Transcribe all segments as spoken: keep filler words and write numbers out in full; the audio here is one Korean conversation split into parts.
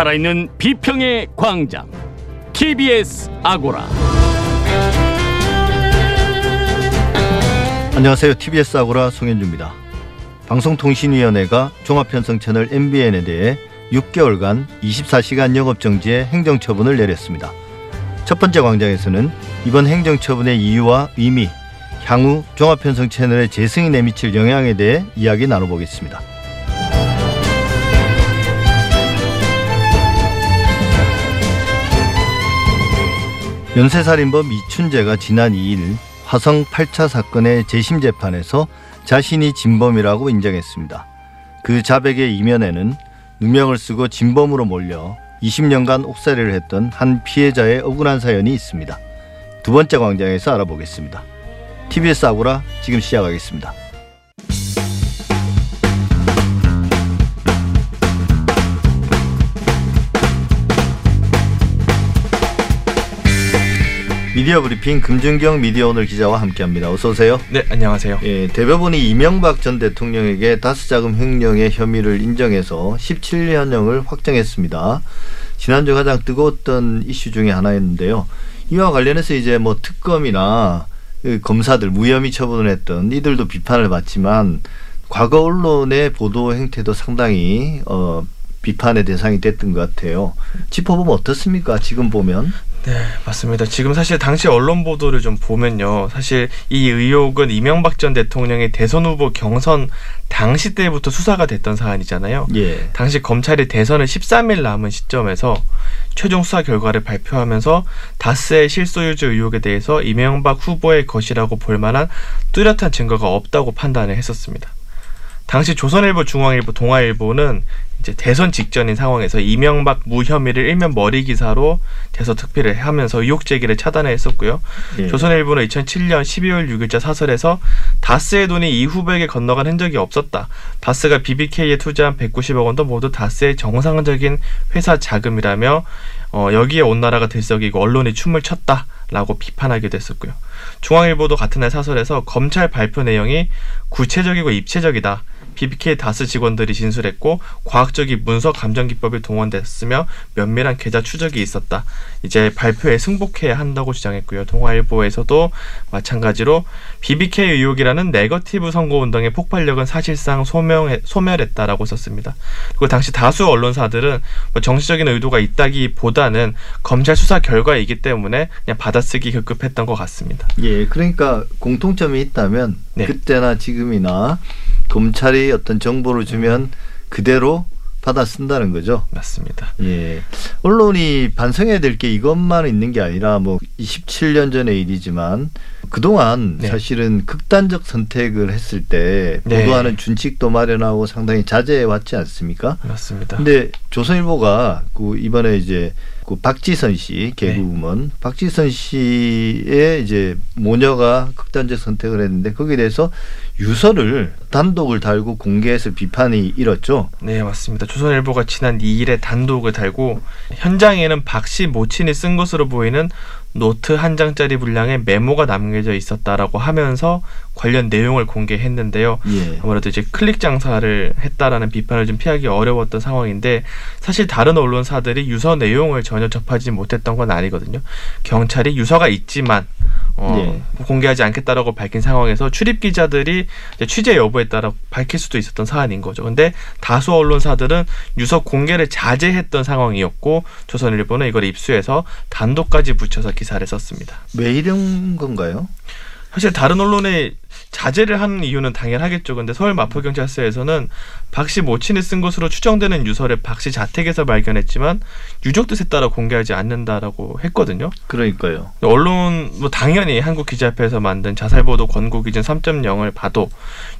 살아있는 비평의 광장 티비에스 아고라. 안녕하세요. 티비에스 아고라 송현주입니다. 방송통신위원회가 종합편성 채널 엠비엔에 대해 육 개월간 이십사 시간 영업정지의 행정처분을 내렸습니다. 첫 번째 광장에서는 이번 행정처분의 이유와 의미, 향후 종합편성 채널의 재승이 내미칠 영향에 대해 이야기 나눠보겠습니다. 연쇄살인범 이춘재가 지난 이 일 화성 팔 차 사건의 재심 재판에서 자신이 진범이라고 인정했습니다. 그 자백의 이면에는 누명을 쓰고 진범으로 몰려 이십 년간 옥살이를 했던 한 피해자의 억울한 사연이 있습니다. 두 번째 광장에서 알아보겠습니다. 티비에스 아고라 지금 시작하겠습니다. 미디어 브리핑 금준경 미디어오늘 기자와 함께합니다. 어서 오세요. 네, 안녕하세요. 예, 대법원이 이명박 전 대통령에게 다스자금 횡령의 혐의를 인정해서 십칠 년형을 확정했습니다. 지난주 가장 뜨거웠던 이슈 중에 하나였는데요. 이와 관련해서 이제 뭐 특검이나 검사들 무혐의 처분을 했던 이들도 비판을 받지만 과거 언론의 보도 행태도 상당히 어, 비판의 대상이 됐던 것 같아요. 짚어보면 어떻습니까? 지금 보면. 네, 맞습니다. 지금 사실 당시 언론 보도를 좀 보면요, 사실 이 의혹은 이명박 전 대통령의 대선 후보 경선 당시 때부터 수사가 됐던 사안이잖아요. 예. 당시 검찰이 대선을 십삼 일 남은 시점에서 최종 수사 결과를 발표하면서 다스의 실소유주 의혹에 대해서 이명박 후보의 것이라고 볼 만한 뚜렷한 증거가 없다고 판단을 했었습니다. 당시 조선일보, 중앙일보, 동아일보는 이제 대선 직전인 상황에서 이명박 무혐의를 일면 머리 기사로 대서 특필을 하면서 의혹 제기를 차단했었고요. 예. 조선일보는 이천칠 년 십이월 육일자 사설에서 다스의 돈이 이 후배에게 건너간 흔적이 없었다. 다스가 비비케이에 투자한 백구십억 원도 모두 다스의 정상적인 회사 자금이라며 어, 여기에 온 나라가 들썩이고 언론이 춤을 췄다라고 비판하기도 했었고요. 중앙일보도 같은 날 사설에서 검찰 발표 내용이 구체적이고 입체적이다. 비비케이 다스 직원들이 진술했고 과학적인 문서 감정 기법이 동원됐으며 면밀한 계좌 추적이 있었다. 이제 발표에 승복해야 한다고 주장했고요. 동아일보에서도 마찬가지로 비비케이 의혹이라는 네거티브 선거운동의 폭발력은 사실상 소멸, 소멸했다라고 썼습니다. 그리고 당시 다수 언론사들은 뭐 정치적인 의도가 있다기보다는 검찰 수사 결과이기 때문에 그냥 받아쓰기 급급했던 것 같습니다. 예, 그러니까 공통점이 있다면 네. 그때나 지금이나 검찰이 어떤 정보를 주면 그대로 받아 쓴다는 거죠. 맞습니다. 예, 언론이 반성해야 될 게 이것만 있는 게 아니라 뭐 이십칠 년 전의 일이지만 그동안 네. 사실은 극단적 선택을 했을 때 보도하는 네. 준칙도 마련하고 상당히 자제해 왔지 않습니까? 맞습니다. 근데 조선일보가 그 이번에 이제 그 박지선 씨 개그우먼 네. 박지선 씨의 이제 모녀가 극단적 선택을 했는데 거기에 대해서 유서를 단독을 달고 공개해서 비판이 일었죠. 네, 맞습니다. 조선일보가 지난 이 일에 단독을 달고 현장에는 박씨 모친이 쓴 것으로 보이는 노트 한 장짜리 분량의 메모가 남겨져 있었다라고 하면서 관련 내용을 공개했는데요. 예. 아무래도 이제 클릭 장사를 했다라는 비판을 좀 피하기 어려웠던 상황인데 사실 다른 언론사들이 유서 내용을 전혀 접하지 못했던 건 아니거든요. 경찰이 유서가 있지만 어, 예. 공개하지 않겠다라고 밝힌 상황에서 출입 기자들이 이제 취재 여부에 따라 밝힐 수도 있었던 사안인 거죠. 근데 다수 언론사들은 유서 공개를 자제했던 상황이었고 조선일보는 이걸 입수해서 단독까지 붙여서 기사를 썼습니다. 왜 이런 건가요? 사실 다른 언론에 자제를 하는 이유는 당연하겠죠. 근데 서울 마포경찰서에서는 박씨 모친이 쓴 것으로 추정되는 유서를 박씨 자택에서 발견했지만 유족 뜻에 따라 공개하지 않는다라고 했거든요. 그러니까요. 언론 뭐 당연히 한국기자협회에서 만든 자살보도 권고 기준 삼 점 영을 봐도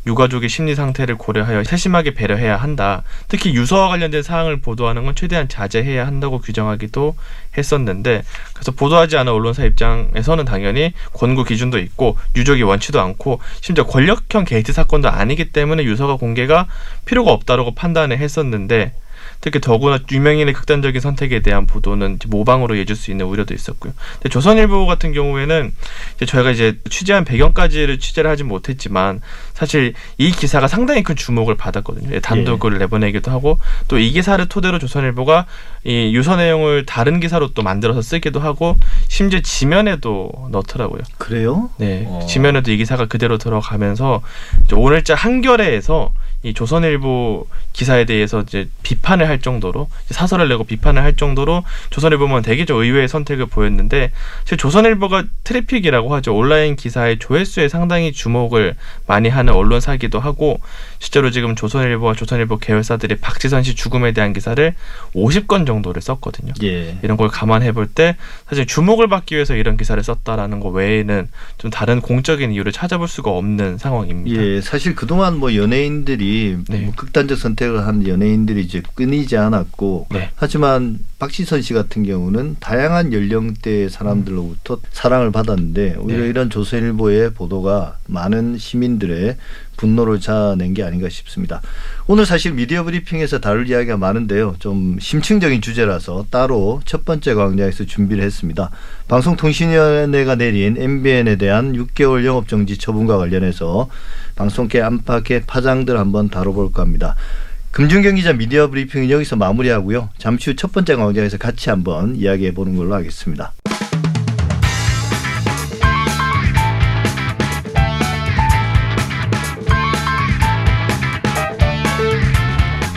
유가족의 심리 상태를 고려하여 세심하게 배려해야 한다. 특히 유서와 관련된 사항을 보도하는 건 최대한 자제해야 한다고 규정하기도 했었는데 그래서 보도하지 않은 언론사 입장에서는 당연히 권고 기준도 있고 유족이 원치도 않고 심지어 권력형 게이트 사건도 아니기 때문에 유서가 공개가 필요가 없다라고 판단을 했었는데 특히 더구나 유명인의 극단적인 선택에 대한 보도는 모방으로 이어질 수 있는 우려도 있었고요. 근데 조선일보 같은 경우에는 이제 저희가 이제 취재한 배경까지를 취재를 하진 못했지만 사실 이 기사가 상당히 큰 주목을 받았거든요. 단독 글을 예. 내보내기도 하고 또 이 기사를 토대로 조선일보가 이 유서 내용을 다른 기사로 또 만들어서 쓰기도 하고 심지어 지면에도 넣더라고요. 그래요? 네. 어. 지면에도 이 기사가 그대로 들어가면서 오늘자 한겨레에서 이 조선일보 기사에 대해서 이제 비판을 할 정도로 사설을 내고 비판을 할 정도로 조선일보만 되게 좀 의외의 선택을 보였는데 사실 조선일보가 트래픽이라고 하죠. 온라인 기사의 조회수에 상당히 주목을 많이 하는 언론사기도 하고 실제로 지금 조선일보와 조선일보 계열사들이 박지선 씨 죽음에 대한 기사를 오십 건 정도를 썼거든요. 예. 이런 걸 감안해 볼 때 사실 주목을 받기 위해서 이런 기사를 썼다라는 거 외에는 좀 다른 공적인 이유를 찾아볼 수가 없는 상황입니다. 예, 사실 그동안 뭐 연예인들이 네. 뭐 극단적 선택을 한 연예인들이 이제 끊이지 않았고 네. 하지만 박지선 씨 같은 경우는 다양한 연령대의 사람들로부터 사랑을 받았는데 오히려 네. 이런 조선일보의 보도가 많은 시민들의 분노를 자아낸 게 아닌가 싶습니다. 오늘 사실 미디어 브리핑에서 다룰 이야기가 많은데요. 좀 심층적인 주제라서 따로 첫 번째 광장에서 준비를 했습니다. 방송통신위원회가 내린 엠비엔에 대한 육 개월 영업정지 처분과 관련해서 방송계 안팎의 파장들 한번 다뤄볼까 합니다. 금준경 기자 미디어 브리핑은 여기서 마무리하고요. 잠시 후 첫 번째 광장에서 같이 한번 이야기해보는 걸로 하겠습니다.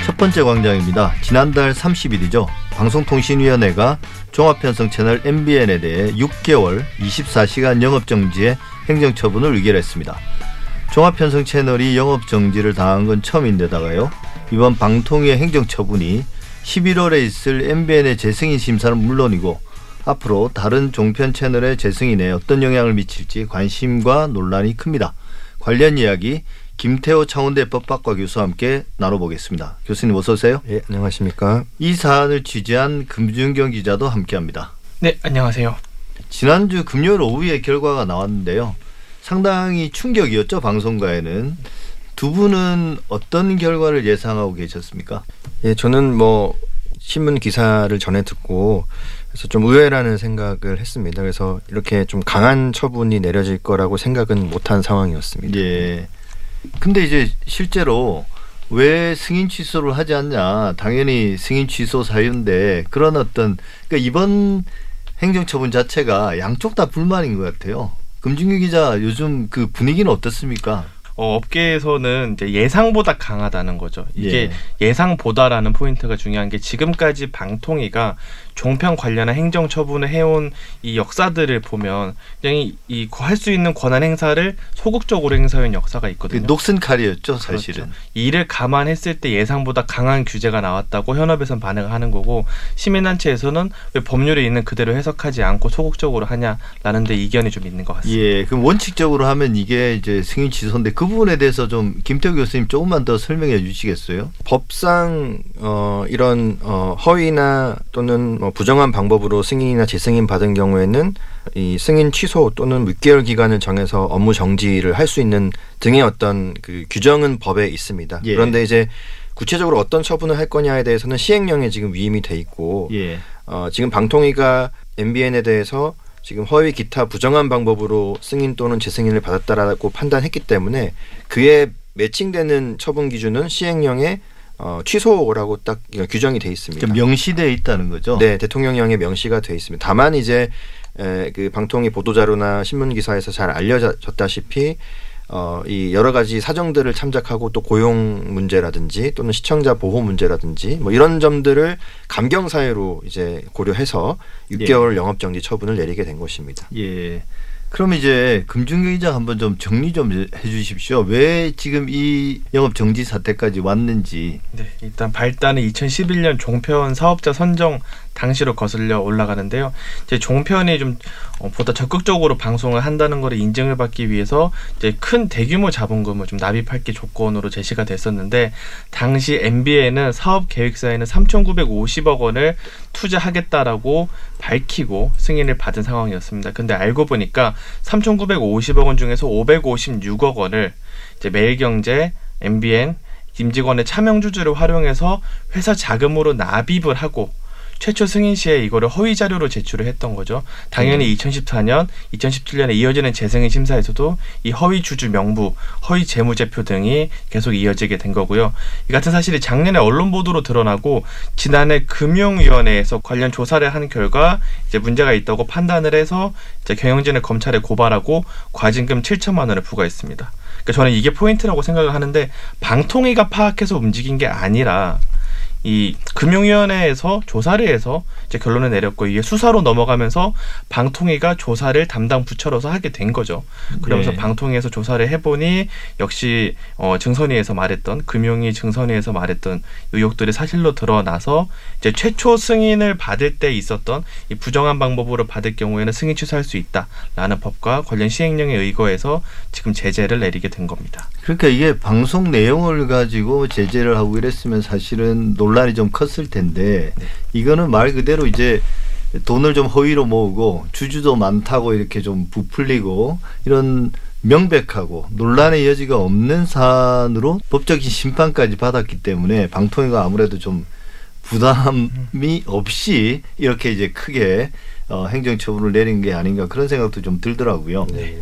첫 번째 광장입니다. 지난달 삼십 일이죠. 방송통신위원회가 종합편성 채널 엠비엔에 대해 육 개월 이십사 시간 영업정지의 행정처분을 의결했습니다. 종합편성 채널이 영업정지를 당한 건 처음인데다가요. 이번 방통위의 행정처분이 십일월에 있을 엠비엔의 재승인 심사는 물론이고 앞으로 다른 종편 채널의 재승인에 어떤 영향을 미칠지 관심과 논란이 큽니다. 관련 이야기 김태호 창원대 법학과 교수와 함께 나눠보겠습니다. 교수님 어서 오세요. 예, 안녕하십니까. 이 사안을 취재한 금준경 기자도 함께합니다. 네, 안녕하세요. 지난주 금요일 오후에 결과가 나왔는데요. 상당히 충격이었죠, 방송가에는. 두 분은 어떤 결과를 예상하고 계셨습니까? 예, 저는 뭐 신문 기사를 전해 듣고 그래서 좀 의외라는 생각을 했습니다. 그래서 이렇게 좀 강한 처분이 내려질 거라고 생각은 못한 상황이었습니다. 예. 근데 이제 실제로 왜 승인 취소를 하지 않냐. 당연히 승인 취소 사유인데 그런 어떤 그러니까 이번 행정처분 자체가 양쪽 다 불만인 것 같아요. 금준규 기자 요즘 그 분위기는 어떻습니까? 어, 업계에서는 이제 예상보다 강하다는 거죠. 이게 예. 예상보다라는 포인트가 중요한 게 지금까지 방통위가 종편 관련한 행정처분을 해온 이 역사들을 보면 굉장히 이 할 수 있는 권한 행사를 소극적으로 행사한 역사가 있거든요. 녹슨 칼이었죠, 사실은. 그렇죠. 이를 감안했을 때 예상보다 강한 규제가 나왔다고 현업에선 반응을 하는 거고 시민단체에서는 왜 법률에 있는 그대로 해석하지 않고 소극적으로 하냐라는 데 이견이 좀 있는 것 같습니다. 예, 그럼 원칙적으로 하면 이게 이제 승인 취소인데 그 부분에 대해서 좀 김태우 교수님 조금만 더 설명해 주시겠어요? 법상 어, 이런 어, 허위나 또는 뭐 부정한 방법으로 승인이나 재승인 받은 경우에는 이 승인 취소 또는 육 개월 기간을 정해서 업무 정지를 할 수 있는 등의 어떤 그 규정은 법에 있습니다. 예. 그런데 이제 구체적으로 어떤 처분을 할 거냐에 대해서는 시행령에 지금 위임이 돼 있고 예. 어, 지금 방통위가 엠비엔에 대해서 지금 허위 기타 부정한 방법으로 승인 또는 재승인을 받았다라고 판단했기 때문에 그에 매칭되는 처분 기준은 시행령에 어, 취소라고 딱 규정이 돼 있습니다. 명시되어 있다는 거죠? 네. 대통령령에 명시가 돼 있습니다. 다만 이제 에, 그 방통위 보도자료나 신문기사에서 잘 알려졌다시피 어, 이 여러 가지 사정들을 참작하고 또 고용 문제라든지 또는 시청자 보호 문제라든지 뭐 이런 점들을 감경 사유로 이제 고려해서 육 개월 예. 영업정지 처분을 내리게 된 것입니다. 예. 그럼 이제 금준경 기자 한번 좀 정리 좀 해주십시오. 왜 지금 이 영업정지 사태까지 왔는지. 네, 일단 발단은 이천십일 년 종편 사업자 선정 당시로 거슬려 올라가는데요. 이제 종편이 좀 어, 보다 적극적으로 방송을 한다는 것을 인증을 받기 위해서 이제 큰 대규모 자본금을 좀 납입할 게 조건으로 제시가 됐었는데 당시 엠비엔은 사업 계획서에는 삼천구백오십억 원을 투자하겠다라고 밝히고 승인을 받은 상황이었습니다. 근데 알고 보니까 삼천구백오십억 원 중에서 오백오십육억 원을 이제 매일경제, 엠비엔, 임직원의 차명주주를 활용해서 회사 자금으로 납입을 하고 최초 승인 시에 이거를 허위 자료로 제출을 했던 거죠. 당연히 이천십사 년, 이천십칠 년에 이어지는 재승인 심사에서도 이 허위 주주 명부, 허위 재무제표 등이 계속 이어지게 된 거고요. 이 같은 사실이 작년에 언론 보도로 드러나고 지난해 금융위원회에서 관련 조사를 한 결과 이제 문제가 있다고 판단을 해서 이제 경영진을 검찰에 고발하고 과징금 칠천만 원을 부과했습니다. 그러니까 저는 이게 포인트라고 생각을 하는데 방통위가 파악해서 움직인 게 아니라 이 금융위원회에서 조사를 해서 이제 결론을 내렸고 이게 수사로 넘어가면서 방통위가 조사를 담당 부처로서 하게 된 거죠. 그러면서 네. 방통위에서 조사를 해보니 역시 어, 증선위에서 말했던 금융위 증선위에서 말했던 의혹들이 사실로 드러나서 이제 최초 승인을 받을 때 있었던 이 부정한 방법으로 받을 경우에는 승인 취소할 수 있다라는 법과 관련 시행령에 의거해서 지금 제재를 내리게 된 겁니다. 그러니까 이게 방송 내용을 가지고 제재를 하고 이랬으면 사실은 논란 논란이 좀 컸을 텐데 네. 이거는 말 그대로 이제 돈을 좀 허위로 모으고 주주도 많다고 이렇게 좀 부풀리고 이런 명백하고 논란의 여지가 없는 사안으로 법적인 심판까지 받았기 때문에 방통위가 아무래도 좀 부담이 없이 이렇게 이제 크게 어, 행정처분을 내린 게 아닌가 그런 생각도 좀 들더라고요. 네.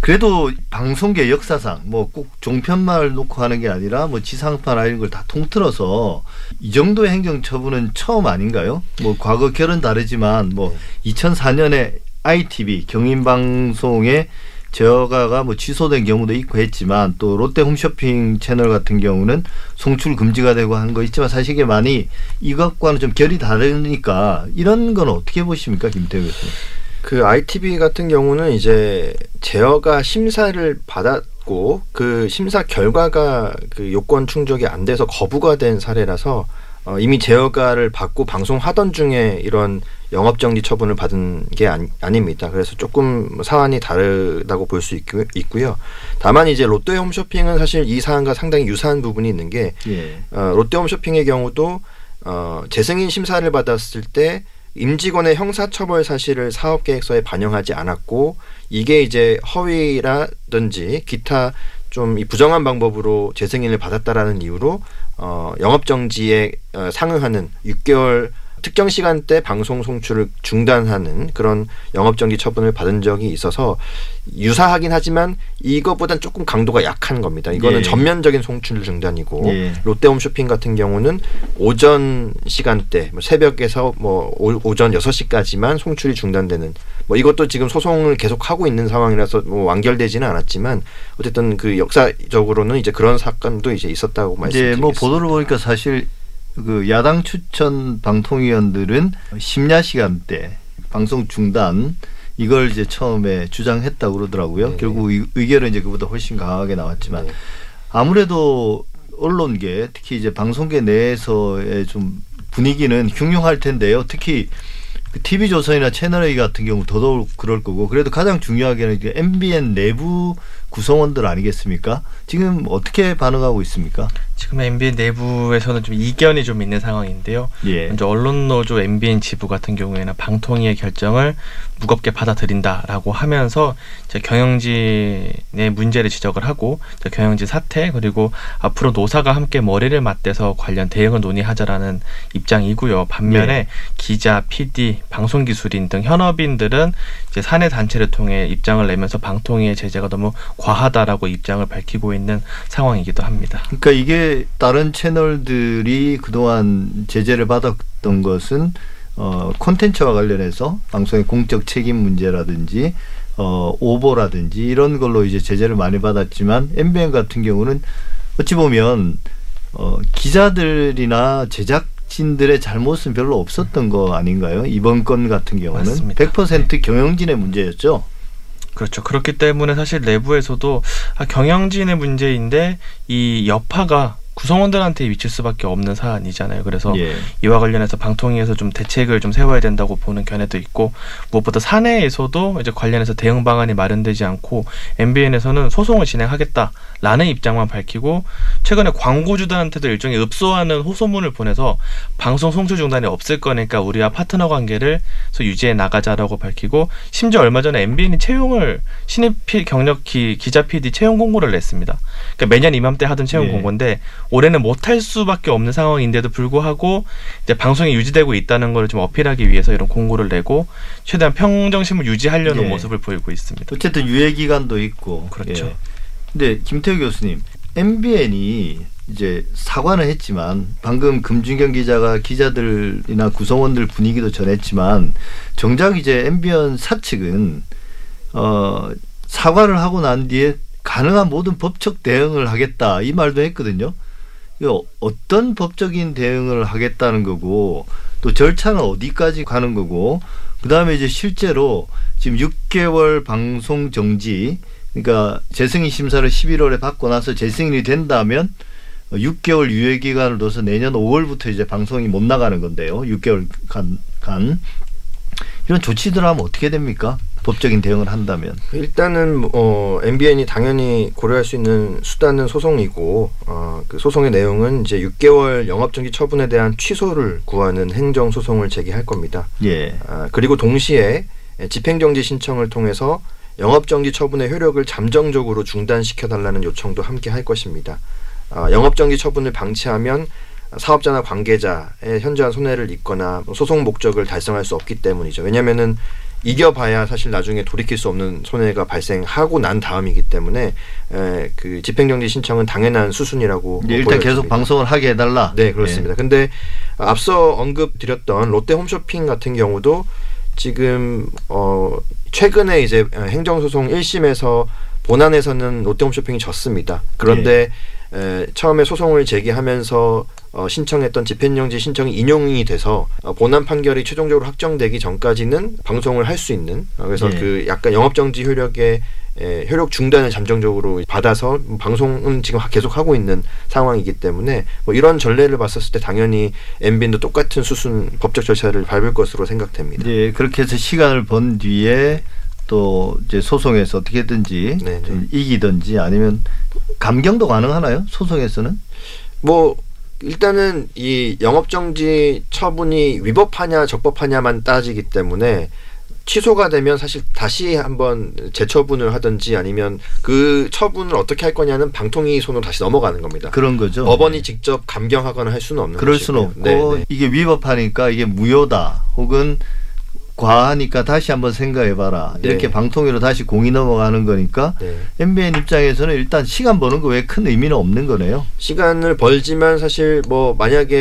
그래도 방송계 역사상 뭐 꼭 종편만 놓고 하는 게 아니라 뭐 지상파나 이런 걸 다 통틀어서 이 정도의 행정처분은 처음 아닌가요? 뭐 과거 결은 다르지만 뭐 네. 이천사 년에 아이티비 경인방송의 제어가가 뭐 취소된 경우도 있고 했지만 또 롯데홈쇼핑 채널 같은 경우는 송출 금지가 되고 한 거 있지만 사실 이게 많이 이것과는 좀 결이 다르니까 이런 건 어떻게 보십니까, 김태호 교수님? 그 아이티비 같은 경우는 이제 제어가 심사를 받았고 그 심사 결과가 그 요건 충족이 안 돼서 거부가 된 사례라서 어, 이미 제어가를 받고 방송하던 중에 이런 영업정지 처분을 받은 게 아니, 아닙니다. 그래서 조금 사안이 다르다고 볼 수 있고요. 다만 이제 롯데홈쇼핑은 사실 이 사안과 상당히 유사한 부분이 있는 게 예. 어, 롯데홈쇼핑의 경우도 어, 재승인 심사를 받았을 때 임직원의 형사처벌 사실을 사업계획서에 반영하지 않았고 이게 이제 허위라든지 기타 좀 이 부정한 방법으로 재승인을 받았다라는 이유로 어, 영업정지에 어, 상응하는 육 개월 특정 시간대 방송 송출을 중단하는 그런 영업정지 처분을 받은 적이 있어서 유사하긴 하지만 이거보단 조금 강도가 약한 겁니다. 이거는 예. 전면적인 송출 중단이고 예. 롯데홈쇼핑 같은 경우는 오전 시간대 뭐 새벽에서 뭐 오전 여섯 시까지만 송출이 중단되는 뭐 이것도 지금 소송을 계속하고 있는 상황이라서 뭐 완결되지는 않았지만 어쨌든 그 역사적으로는 이제 그런 사건도 이제 있었다고 말씀드리겠습니다. 예, 뭐 보도를 보니까 사실 그 야당 추천 방통위원들은 심야 시간대 방송 중단 이걸 이제 처음에 주장했다고 그러더라고요. 네네. 결국 의견은 이제 그보다 훨씬 강하게 나왔지만 네네. 아무래도 언론계 특히 이제 방송계 내에서의 좀 분위기는 흉흉할 텐데요. 특히 그 티비 조선이나 채널 A 같은 경우 더더욱 그럴 거고 그래도 가장 중요하게는 엠비엔 내부 구성원들 아니겠습니까? 지금 어떻게 반응하고 있습니까? 지금 엠비엔 내부에서는 좀 이견이 좀 있는 상황인데요. 예. 먼저 언론노조 엠비엔 지부 같은 경우에는 방통위의 결정을 무겁게 받아들인다라고 하면서 경영진의 문제를 지적을 하고 경영진 사퇴 그리고 앞으로 노사가 함께 머리를 맞대서 관련 대응을 논의하자라는 입장이고요. 반면에 예. 기자, 피디, 방송기술인 등 현업인들은 이제 사내 단체를 통해 입장을 내면서 방통위의 제재가 너무 과하다라고 입장을 밝히고 있는 상황이기도 합니다. 그러니까 이게 다른 채널들이 그동안 제재를 받았던 것은 어, 콘텐츠와 관련해서 방송의 공적 책임 문제라든지 어, 오보라든지 이런 걸로 이제 제재를 많이 받았지만 엠비엔 같은 경우는 어찌 보면 어, 기자들이나 제작 진들의 잘못은 별로 없었던 거 아닌가요? 이번 건 같은 경우는 맞습니다. 백 퍼센트 네. 경영진의 문제였죠. 그렇죠. 그렇기 때문에 사실 내부에서도 아, 경영진의 문제인데 이 여파가 구성원들한테 미칠 수밖에 없는 사안이잖아요. 그래서 예. 이와 관련해서 방통위에서 좀 대책을 좀 세워야 된다고 보는 견해도 있고 무엇보다 사내에서도 이제 관련해서 대응 방안이 마련되지 않고 엠비엔에서는 소송을 진행하겠다라는 입장만 밝히고 최근에 광고주들한테도 일종의 읍소하는 호소문을 보내서 방송 송출 중단이 없을 거니까 우리와 파트너 관계를 유지해 나가자라고 밝히고 심지어 얼마 전에 엠비엔이 채용을 신입 경력 기, 기자 피디 채용 공고를 냈습니다. 그러니까 매년 이맘때 하던 채용 예. 공고인데 올해는 못할 수밖에 없는 상황인데도 불구하고 이제 방송이 유지되고 있다는 걸 좀 어필하기 위해서 이런 공고를 내고 최대한 평정심을 유지하려는 예. 모습을 보이고 있습니다. 어쨌든 유예 기간도 있고 그렇죠. 그런데 예. 김태우 교수님, 엠비엔이 이제 사과는 했지만 방금 금준경 기자가 기자들이나 구성원들 분위기도 전했지만 정작 이제 엠비엔 사측은 어, 사과를 하고 난 뒤에 가능한 모든 법적 대응을 하겠다 이 말도 했거든요. 이거 어떤 법적인 대응을 하겠다는 거고 또 절차는 어디까지 가는 거고 그다음에 이제 실제로 지금 육 개월 방송 정지 그러니까 재승인 심사를 십일월에 받고 나서 재승인이 된다면 육 개월 유예 기간을 둬서 내년 오월부터 이제 방송이 못 나가는 건데요. 육 개월간 간. 이런 조치들 하면 어떻게 됩니까? 법적인 대응을 한다면. 일단은 어, 엠비엔이 당연히 고려할 수 있는 수단은 소송이고 어, 그 소송의 내용은 이제 육 개월 영업정지 처분에 대한 취소를 구하는 행정소송을 제기할 겁니다. 예. 아, 그리고 동시에 집행정지 신청을 통해서 영업정지 처분의 효력을 잠정적으로 중단시켜달라는 요청도 함께 할 것입니다. 아, 영업정지 처분을 방치하면 사업자나 관계자의 현저한 손해를 입거나 소송 목적을 달성할 수 없기 때문이죠. 왜냐하면은 이겨봐야 사실 나중에 돌이킬 수 없는 손해가 발생하고 난 다음이기 때문에 에, 그 집행정지 신청은 당연한 수순이라고 네, 일단 보여집니다. 계속 방송을 하게 해달라. 네, 그렇습니다. 그런데 네. 앞서 언급드렸던 롯데홈쇼핑 같은 경우도 지금 어, 최근에 이제 행정소송 일 심에서 본안에서는 롯데홈쇼핑이 졌습니다. 그런데 네. 에, 처음에 소송을 제기하면서 어, 신청했던 집행정지 신청이 인용이 돼서 어, 본안 판결이 최종적으로 확정되기 전까지는 방송을 할 수 있는 어, 그래서 네. 그 약간 영업정지 효력의 에, 효력 중단을 잠정적으로 받아서 방송은 지금 계속 하고 있는 상황이기 때문에 뭐 이런 전례를 봤었을 때 당연히 엠비엔도 똑같은 수순 법적 절차를 밟을 것으로 생각됩니다. 네, 그렇게 해서 시간을 번 뒤에 또 이제 소송에서 어떻게든지 네, 네. 이기든지 아니면 감경도 가능하나요? 소송에서는? 뭐 일단은 이 영업정지 처분이 위법하냐 적법하냐만 따지기 때문에 취소가 되면 사실 다시 한번 재처분을 하든지 아니면 그 처분을 어떻게 할 거냐는 방통위 손으로 다시 넘어가는 겁니다. 그런 거죠. 법원이 네. 직접 감경하거나 할 수는 없는 거죠. 그럴 수는 없고 네, 네. 이게 위법하니까 이게 무효다 혹은 과하니까 다시 한번 생각해봐라. 이렇게 네. 방통위로 다시 공이 넘어가는 거니까 네. 엠비엔 입장에서는 일단 시간 버는 거 외에 큰 의미는 없는 거네요. 시간을 벌지만 사실 뭐 만약에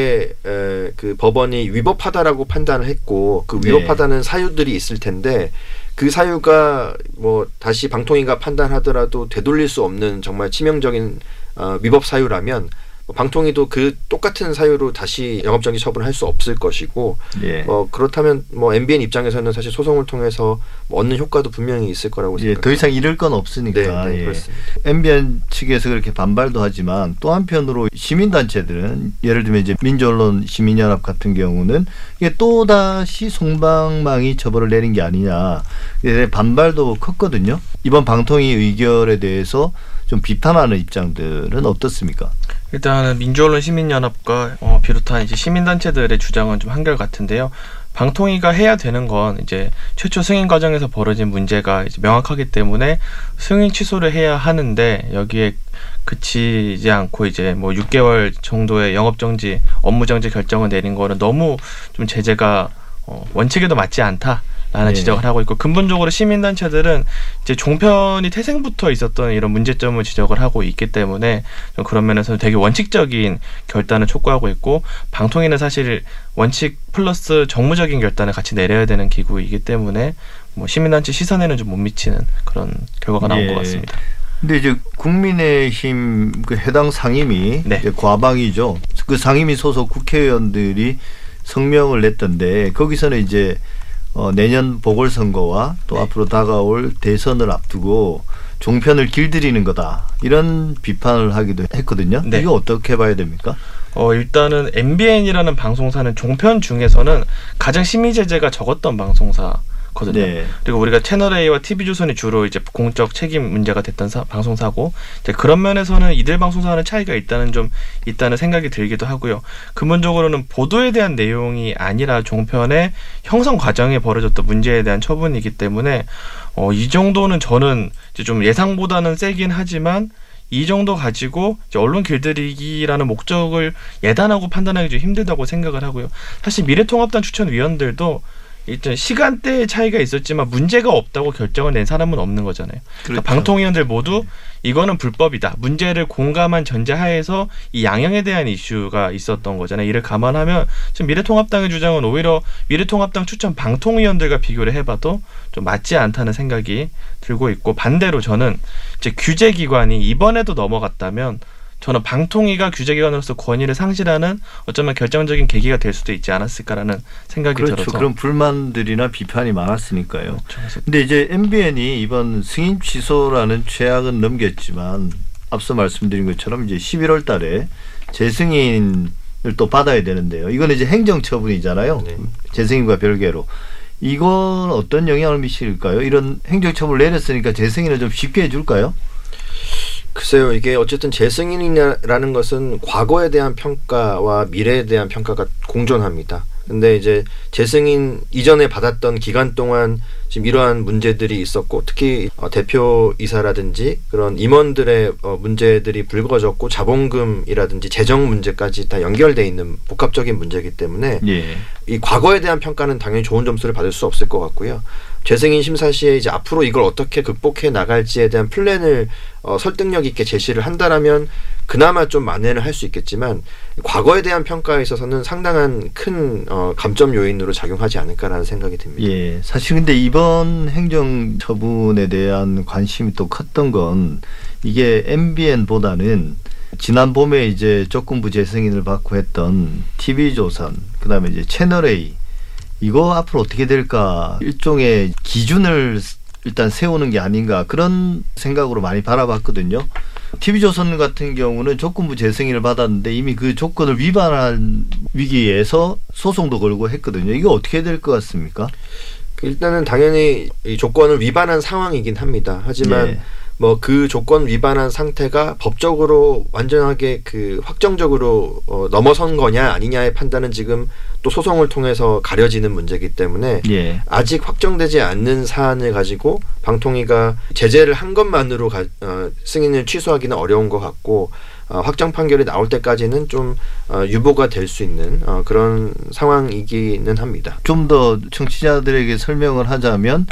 에, 그 법원이 위법하다라고 판단을 했고 그 위법하다는 네. 사유들이 있을 텐데 그 사유가 뭐 다시 방통위가 판단하더라도 되돌릴 수 없는 정말 치명적인 어, 위법 사유라면 방통위도 그 똑같은 사유로 다시 영업정지 처분을 할 수 없을 것이고 예. 어, 그렇다면 뭐 엠비엔 입장에서는 사실 소송을 통해서 뭐 얻는 효과도 분명히 있을 거라고 예, 생각합니다. 더 이상 잃을 건 없으니까. 네, 네, 예. 그렇습니다. 엠비엔 측에서 그렇게 반발도 하지만 또 한편으로 시민단체들은 예를 들면 이제 민주언론 시민연합 같은 경우는 이게 또다시 송방망이 처벌을 내린 게 아니냐. 반발도 컸거든요. 이번 방통위 의결에 대해서 좀 비판하는 입장들은 어떻습니까? 일단은 민주언론 시민연합과 어, 비롯한 이제 시민단체들의 주장은 좀 한결같은데요. 방통위가 해야 되는 건 이제 최초 승인 과정에서 벌어진 문제가 이제 명확하기 때문에 승인 취소를 해야 하는데 여기에 그치지 않고 이제 뭐 육 개월 정도의 영업정지, 업무정지 결정을 내린 거는 너무 좀 제재가 어, 원칙에도 맞지 않다. 라는 네. 지적을 하고 있고 근본적으로 시민단체들은 이제 종편이 태생부터 있었던 이런 문제점을 지적을 하고 있기 때문에 좀 그런 면에서 되게 원칙적인 결단을 촉구하고 있고 방통위는 사실 원칙 플러스 정무적인 결단을 같이 내려야 되는 기구이기 때문에 뭐 시민단체 시선에는 좀 못 미치는 그런 결과가 나온 네. 것 같습니다. 근데 이제 국민의힘 그 해당 상임위 네. 이제 과방이죠. 그 상임위 소속 국회의원들이 성명을 냈던데 거기서는 이제 어, 내년 보궐선거와 또 네. 앞으로 다가올 대선을 앞두고 종편을 길들이는 거다. 이런 비판을 하기도 했거든요. 네. 이거 어떻게 봐야 됩니까? 어, 일단은 엠비엔이라는 방송사는 종편 중에서는 가장 심의 제재가 적었던 방송사거든요. 네. 그리고 우리가 채널 A와 티비 조선이 주로 이제 공적 책임 문제가 됐던 사, 방송사고 이제 그런 면에서는 이들 방송사와는 차이가 있다는 좀 있다는 생각이 들기도 하고요. 근본적으로는 보도에 대한 내용이 아니라 종편의 형성 과정에 벌어졌던 문제에 대한 처분이기 때문에 어, 이 정도는 저는 이제 좀 예상보다는 세긴 하지만 이 정도 가지고 이제 언론 길들이기라는 목적을 예단하고 판단하기 좀 힘들다고 생각을 하고요. 사실 미래통합당 추천위원들도 일단 시간대의 차이가 있었지만 문제가 없다고 결정을 낸 사람은 없는 거잖아요. 그렇죠. 그러니까 방통위원들 모두 이거는 불법이다, 문제를 공감한 전제하에서 이 양형에 대한 이슈가 있었던 거잖아요. 이를 감안하면 지금 미래통합당의 주장은 오히려 미래통합당 추천 방통위원들과 비교를 해봐도 좀 맞지 않다는 생각이 들고 있고, 반대로 저는 이제 규제기관이 이번에도 넘어갔다면 저는 방통위가 규제기관으로서 권위를 상실하는 어쩌면 결정적인 계기가 될 수도 있지 않았을까라는 생각이 그렇죠. 들어서. 그런 불만들이나 비판이 많았으니까요. 그렇죠. 근데 이제 엠비엔이 이번 승인 취소라는 최악은 넘겼지만 앞서 말씀드린 것처럼 이제 십일월 달에 재승인을 또 받아야 되는데요. 이건 이제 행정처분이잖아요. 네. 재승인과 별개로. 이건 어떤 영향을 미칠까요? 이런 행정처분을 내렸으니까 재승인을 좀 쉽게 해줄까요? 글쎄요. 이게 어쨌든 재승인이라는 것은 과거에 대한 평가와 미래에 대한 평가가 공존합니다. 근데 이제 재승인 이전에 받았던 기간 동안 지금 이러한 문제들이 있었고, 특히 대표이사라든지 그런 임원들의 문제들이 불거졌고 자본금이라든지 재정 문제까지 다 연결돼 있는 복합적인 문제이기 때문에 예. 이 과거에 대한 평가는 당연히 좋은 점수를 받을 수 없을 것 같고요. 재승인 심사 시에 이제 앞으로 이걸 어떻게 극복해 나갈지에 대한 플랜을 어, 설득력 있게 제시를 한다라면 그나마 좀 만회를 할 수 있겠지만 과거에 대한 평가에 있어서는 상당한 큰 어, 감점 요인으로 작용하지 않을까라는 생각이 듭니다. 예, 사실 근데 이번 행정처분에 대한 관심이 또 컸던 건 이게 엠비엔보다는 지난 봄에 이제 조건부 재승인을 받고 했던 티비 조선, 그다음에 이제 채널 A, 이거 앞으로 어떻게 될까, 일종의 기준을 일단 세우는 게 아닌가 그런 생각으로 많이 바라봤거든요. 티비조선 같은 경우는 조건부 재승인을 받았는데 이미 그 조건을 위반한 위기에서 소송도 걸고 했거든요. 이거 어떻게 될 것 같습니까? 일단은 당연히 이 조건을 위반한 상황이긴 합니다. 하지만 네. 뭐 그 조건 위반한 상태가 법적으로 완전하게 그 확정적으로 어 넘어선 거냐 아니냐의 판단은 지금 또 소송을 통해서 가려지는 문제이기 때문에 예. 아직 확정되지 않는 사안을 가지고 방통위가 제재를 한 것만으로 가, 어, 승인을 취소하기는 어려운 것 같고, 어, 확정 판결이 나올 때까지는 좀 어, 유보가 될 수 있는 어, 그런 상황이기는 합니다. 좀 더 청취자들에게 설명을 하자면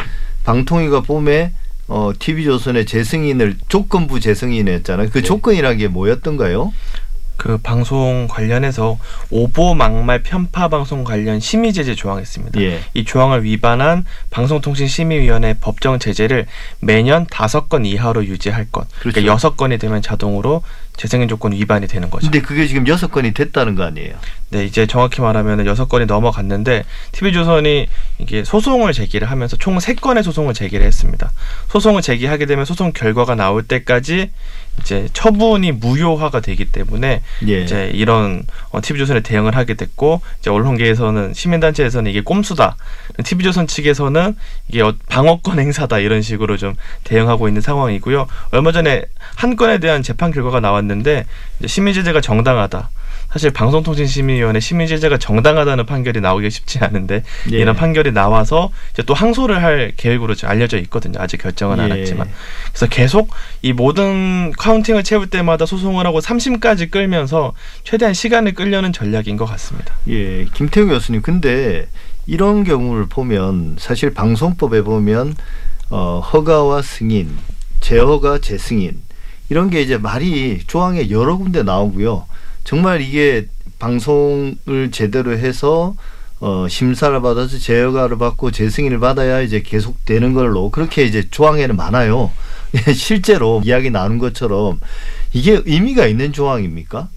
방통위가 봄에 어, 티비조선의 재승인을 조건부 재승인했잖아요. 그 네. 조건이란 게 뭐였던가요? 그 방송 관련해서 오보, 막말, 편파 방송 관련 심의 제재 조항이었습니다. 예. 이 조항을 위반한 방송통신심의위원회 법정 제재를 매년 다섯 건 이하로 유지할 것. 그렇죠. 그러니까 여섯 건이 되면 자동으로 재승인 조건 위반이 되는 거죠. 근데 그게 지금 여섯 건이 됐다는 거 아니에요? 네, 이제 정확히 말하면 여섯 건이 넘어갔는데 티비조선이 이게 소송을 제기를 하면서 총 세 건의 소송을 제기를 했습니다. 소송을 제기하게 되면 소송 결과가 나올 때까지 이제 처분이 무효화가 되기 때문에 예. 이제 이런 티비조선에 대응을 하게 됐고, 이제 언론계에서는, 시민단체에서는 이게 꼼수다, 티비조선 측에서는 이게 방어권 행사다 이런 식으로 좀 대응하고 있는 상황이고요. 얼마 전에 한 건에 대한 재판 결과가 나왔는데 이제 심의 제재가 정당하다. 사실 방송통신심의위원회 심의 제재가 정당하다는 판결이 나오기 쉽지 않은데 예. 이런 판결이 나와서 이제 또 항소를 할 계획으로 알려져 있거든요. 아직 결정은 안 했지만. 예. 그래서 계속 이 모든 카운팅을 채울 때마다 소송을 하고 삼심까지 끌면서 최대한 시간을 끌려는 전략인 것 같습니다. 예, 김태우 교수님, 근데 이런 경우를 보면 사실 방송법에 보면 어, 허가와 승인, 재허가, 재승인 이런 게 이제 말이 조항에 여러 군데 나오고요. 정말 이게 방송을 제대로 해서 어, 심사를 받아서 재허가를 받고 재승인을 받아야 이제 계속되는 걸로 그렇게 이제 조항에는 많아요. 실제로 이야기 나눈 것처럼 이게 의미가 있는 조항입니까?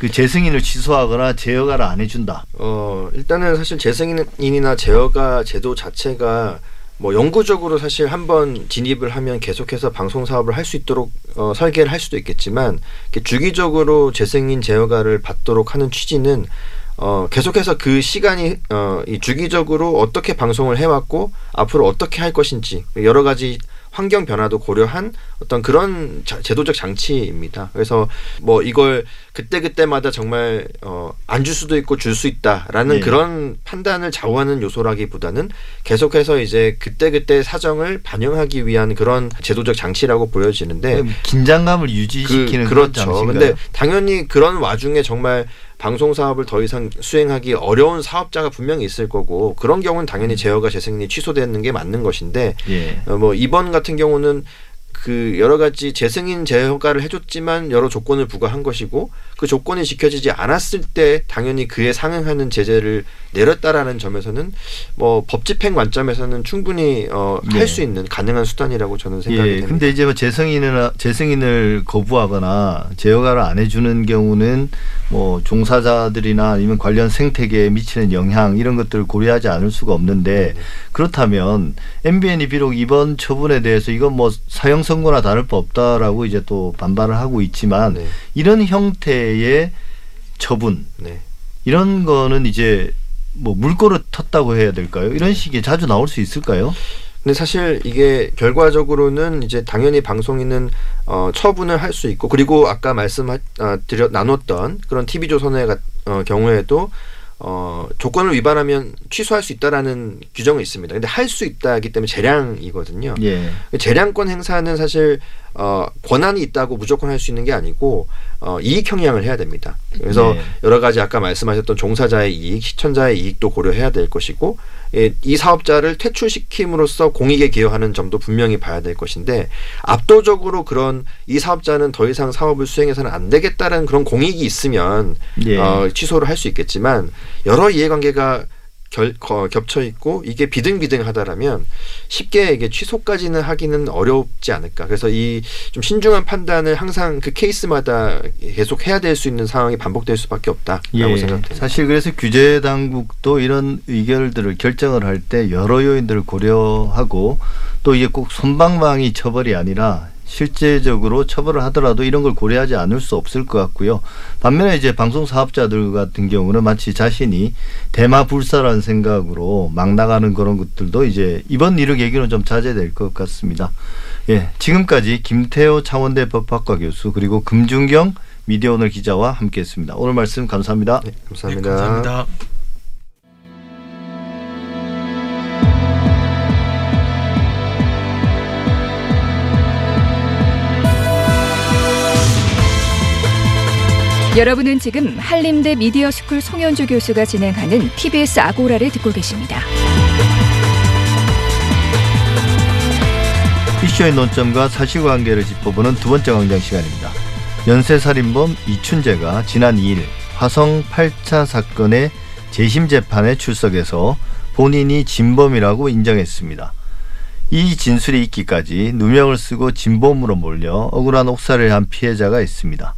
그 재승인을 취소하거나 재허가를 안 해준다. 어, 일단은 사실 재승인이나 재허가 제도 자체가 뭐 영구적으로 사실 한번 진입을 하면 계속해서 방송 사업을 할 수 있도록 어, 설계를 할 수도 있겠지만 이렇게 주기적으로 재승인 재허가를 받도록 하는 취지는 어, 계속해서 그 시간이 어, 이 주기적으로 어떻게 방송을 해왔고 앞으로 어떻게 할 것인지 여러 가지 환경 변화도 고려한 어떤 그런 자, 제도적 장치입니다. 그래서 뭐 이걸 그때그때마다 정말 어, 안 줄 수도 있고 줄 수 있다라는 네. 그런 판단을 좌우하는 요소라기보다는 계속해서 이제 그때그때 사정을 반영하기 위한 그런 제도적 장치라고 보여지는데 긴장감을 유지시키는 그, 그렇죠. 장치인가요? 근데 당연히 그런 와중에 정말 방송 사업을 더 이상 수행하기 어려운 사업자가 분명히 있을 거고 그런 경우는 당연히 제어가 재생이 취소되는 게 맞는 것인데 예. 어, 뭐 이번 같은 경우는 그 여러 가지 재승인 재허가를 해줬지만 여러 조건을 부과한 것이고 그 조건이 지켜지지 않았을 때 당연히 그에 상응하는 제재를 내렸다라는 점에서는 뭐 법 집행 관점에서는 충분히 어 할 수 네. 있는 가능한 수단이라고 저는 생각이 예, 됩니다. 근데 이제 뭐 재승인을 재승인을 거부하거나 재허가를 안 해주는 경우는 뭐 종사자들이나 아니면 관련 생태계에 미치는 영향 이런 것들을 고려하지 않을 수가 없는데 네. 그렇다면 엠비엔이 비록 이번 처분에 대해서 이건 뭐 사형 선고나 다를 바 없다라고 이제 또 반발을 하고 있지만 네. 이런 형태의 처분 네. 이런 거는 이제 뭐 물꼬를 텄다고 해야 될까요? 이런 식이 자주 나올 수 있을까요? 근데 사실 이게 결과적으로는 이제 당연히 방송인은 어, 처분을 할 수 있고 그리고 아까 말씀 어, 드려 나눴던 그런 티비 조선의 어, 경우에도 어, 조건을 위반하면 취소할 수 있다라는 규정이 있습니다. 근데 할 수 있다기 때문에 재량이거든요. 예. 재량권 행사는 사실 어, 권한이 있다고 무조건 할 수 있는 게 아니고 어, 이익 형량을 해야 됩니다. 그래서 네. 여러 가지 아까 말씀하셨던 종사자의 이익, 시청자의 이익도 고려해야 될 것이고 예, 이 사업자를 퇴출시킴으로써 공익에 기여하는 점도 분명히 봐야 될 것인데 압도적으로 그런 이 사업자는 더 이상 사업을 수행해서는 안 되겠다는 그런 공익이 있으면 네. 어, 취소를 할 수 있겠지만 여러 이해관계가 결, 어, 겹쳐 있고 이게 비등비등하다라면 쉽게 이게 취소까지는 하기는 어렵지 않을까. 그래서 이 좀 신중한 판단을 항상 그 케이스마다 계속 해야 될 수 있는 상황이 반복될 수밖에 없다라고 예, 생각됩니다. 사실 그래서 규제 당국도 이런 의결들을 결정을 할 때 여러 요인들을 고려하고 또 이게 꼭 솜방망이 처벌이 아니라 실제적으로 처벌을 하더라도 이런 걸 고려하지 않을 수 없을 것 같고요. 반면에 이제 방송 사업자들 같은 경우는 마치 자신이 대마불사라는 생각으로 막 나가는 그런 것들도 이제 이번 이력 얘기는 좀 자제될 것 같습니다. 예, 지금까지 김태호 창원대 법학과 교수 그리고 금준경 미디어오늘 기자와 함께했습니다. 오늘 말씀 감사합니다. 네, 감사합니다. 네, 감사합니다. 여러분은 지금 한림대 미디어스쿨 송현주 교수가 진행하는 티비에스 아고라를 듣고 계십니다. 이슈의 논점과 사실관계를 짚어보는 두 번째 광장 시간입니다. 연쇄살인범 이춘재가 지난 이일 화성 팔 차 사건의 재심 재판에 출석해서 본인이 진범이라고 인정했습니다. 이 진술이 있기까지 누명을 쓰고 진범으로 몰려 억울한 옥살이를 한 피해자가 있습니다.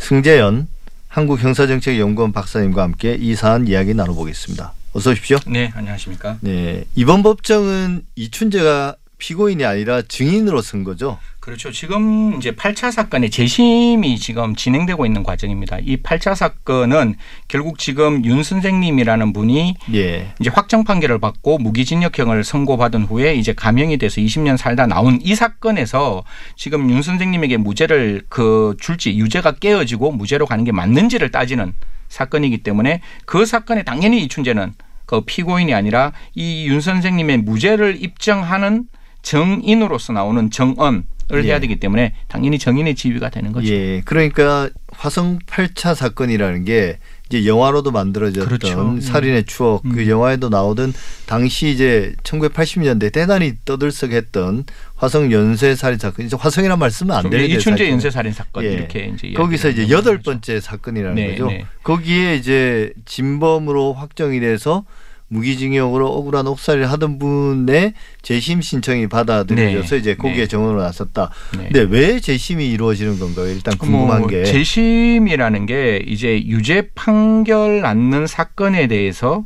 승재현 한국형사정책연구원 박사님과 함께 이 사안 이야기 나눠보겠습니다. 어서 오십시오. 네, 안녕하십니까. 네, 이번 법정은 이춘재가 피고인이 아니라 증인으로 선 거죠? 그렇죠. 지금 이제 팔 차 사건의 재심이 지금 진행되고 있는 과정입니다. 이 팔 차 사건은 결국 지금 윤 선생님이라는 분이 예. 이제 확정 판결을 받고 무기징역형을 선고받은 후에 이제 감형이 돼서 이십 년 살다 나온 이 사건에서 지금 윤 선생님에게 무죄를 그 줄지 유죄가 깨어지고 무죄로 가는 게 맞는지를 따지는 사건이기 때문에 그 사건에 당연히 이춘재는 그 피고인이 아니라 이 윤 선생님의 무죄를 입증하는 증인으로서 나오는 증언을 예. 해야 되기 때문에 당연히 증인의 지위가 되는 거죠. 예, 그러니까 화성 팔 차 사건이라는 게 이제 영화로도 만들어졌던 그렇죠. 살인의 추억 음. 그 영화에도 나오던 당시 이제 천구백팔십 년대 대단히 떠들썩했던 화성 연쇄 살인 사건. 이제 화성이란 말 쓰면 안 되는 이춘재 연쇄 살인 사건 예. 이렇게 이제 거기서 이제 여덟 번째 사건이라는 네, 거죠. 네. 거기에 이제 진범으로 확정이 돼서 무기징역으로 억울한 옥살이를 하던 분의 재심 신청이 받아들여져서 네. 이제 거기에 네. 정언을 나섰다. 그런데 네. 왜 재심이 이루어지는 건가요? 일단 궁금한 뭐 게. 재심이라는 게 이제 유죄 판결 났는 사건에 대해서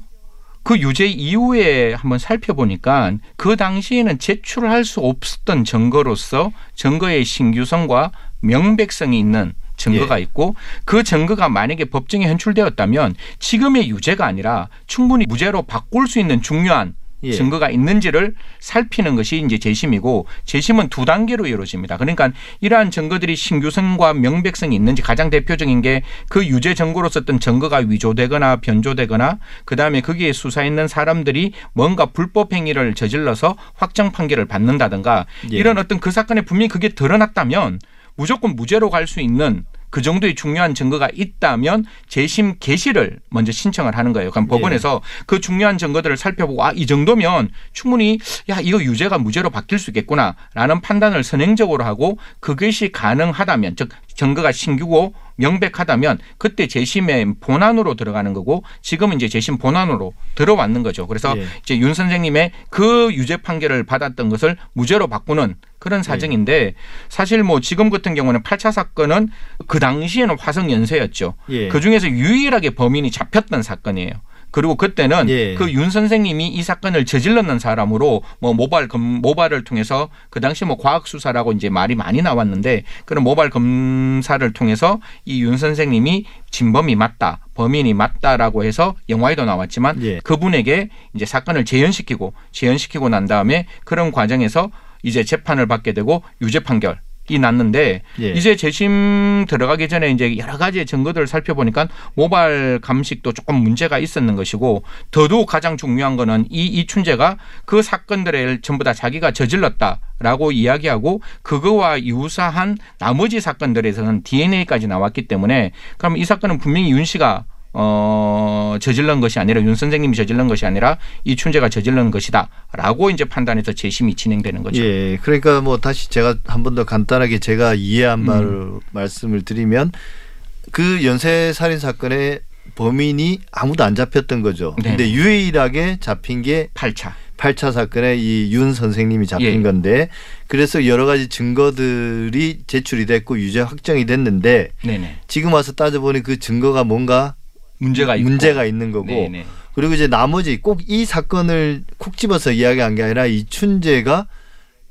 그 유죄 이후에 한번 살펴보니까 그 당시에는 제출할 수 없었던 증거로서 증거의 신규성과 명백성이 있는 증거가 예. 있고 그 증거가 만약에 법정에 현출되었다면 지금의 유죄가 아니라 충분히 무죄로 바꿀 수 있는 중요한 예. 증거가 있는지를 살피는 것이 이제 재심이고, 재심은 두 단계로 이루어집니다. 그러니까 이러한 증거들이 신규성과 명백성이 있는지, 가장 대표적인 게 그 유죄 정고로 썼던 증거가 위조되거나 변조되거나 그다음에 거기에 수사에 있는 사람들이 뭔가 불법 행위를 저질러서 확정 판결을 받는다든가 예. 이런 어떤 그 사건에 분명히 그게 드러났다면 무조건 무죄로 갈 수 있는 그 정도의 중요한 증거가 있다면 재심 개시를 먼저 신청을 하는 거예요. 그럼 법원에서 예. 그 중요한 증거들을 살펴보고 아, 이 정도면 충분히 야, 이거 유죄가 무죄로 바뀔 수 있겠구나라는 판단을 선행적으로 하고 그것이 가능하다면, 즉 증거가 신규고 명백하다면 그때 재심의 본안으로 들어가는 거고, 지금은 이제 재심 본안으로 들어왔는 거죠. 그래서 예. 이제 윤 선생님의 그 유죄 판결을 받았던 것을 무죄로 바꾸는 그런 사정인데 예. 사실 뭐 지금 같은 경우는 팔 차 사건은 그 당시에는 화성 연쇄였죠. 예. 그중에서 유일하게 범인이 잡혔던 사건이에요. 그리고 그때는 예. 그 윤 선생님이 이 사건을 저질렀는 사람으로 뭐 모발 검, 모발을 통해서 그 당시 뭐 과학 수사라고 이제 말이 많이 나왔는데, 그런 모발 검사를 통해서 이 윤 선생님이 진범이 맞다, 범인이 맞다라고 해서 영화에도 나왔지만 예. 그분에게 이제 사건을 재연시키고 재연시키고 난 다음에 그런 과정에서 이제 재판을 받게 되고 유죄 판결. 이 났는데 예. 이제 재심 들어가기 전에 이제 여러 가지 증거들을 살펴보니까 모발 감식도 조금 문제가 있었는 것이고, 더더욱 가장 중요한 거는 이 이춘재가 그 사건들을 전부 다 자기가 저질렀다라고 이야기하고 그거와 유사한 나머지 사건들에서는 디엔에이까지 나왔기 때문에, 그럼 이 사건은 분명히 윤 씨가 어, 저질른 것이 아니라, 윤 선생님이 저질른 것이 아니라 이춘재가 저질른 것이다라고 이제 판단해서 재심이 진행되는 거죠. 예, 그러니까 뭐 다시 제가 한 번 더 간단하게 제가 이해한 바를 음. 말씀을 드리면, 그 연쇄살인 사건의 범인이 아무도 안 잡혔던 거죠. 그런데 유일하게 잡힌 게 팔 차. 팔 차 사건에 이 윤 선생님이 잡힌 예. 건데, 그래서 여러 가지 증거들이 제출이 됐고 유죄 확정이 됐는데 네네. 지금 와서 따져보니 그 증거가 뭔가 문제가, 문제가 있는 거고 네네. 그리고 이제 나머지 꼭 이 사건을 콕 집어서 이야기한 게 아니라 이춘재가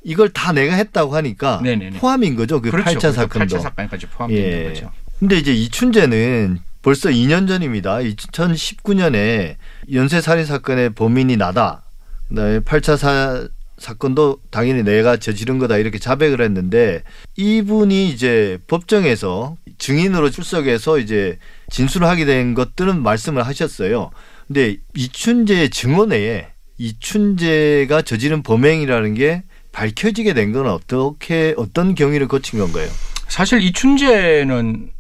이걸 다 내가 했다고 하니까 네네네. 포함인 거죠. 그 그렇죠. 팔 차 그렇죠. 사건도. 팔 차 사건까지 포함된 예. 거죠. 근데 이제 이춘재는 벌써 이 년 전입니다. 이천십구 년에 연쇄살인 사건의 범인이 나다. 그다음에 팔 차 사, 사건도 당연히 내가 저지른 거다 이렇게 자백을 했는데, 이분이 이제 법정에서 증인으로 출석해서 이제 진술을 하게 된 것들은 말씀을 하셨어요. 근데 이춘재의 증언에 이춘재가 저지른 범행이라는 게 밝혀지게 된 건 어떻게, 어떤 경위를 거친 건가요? 사실 이춘재는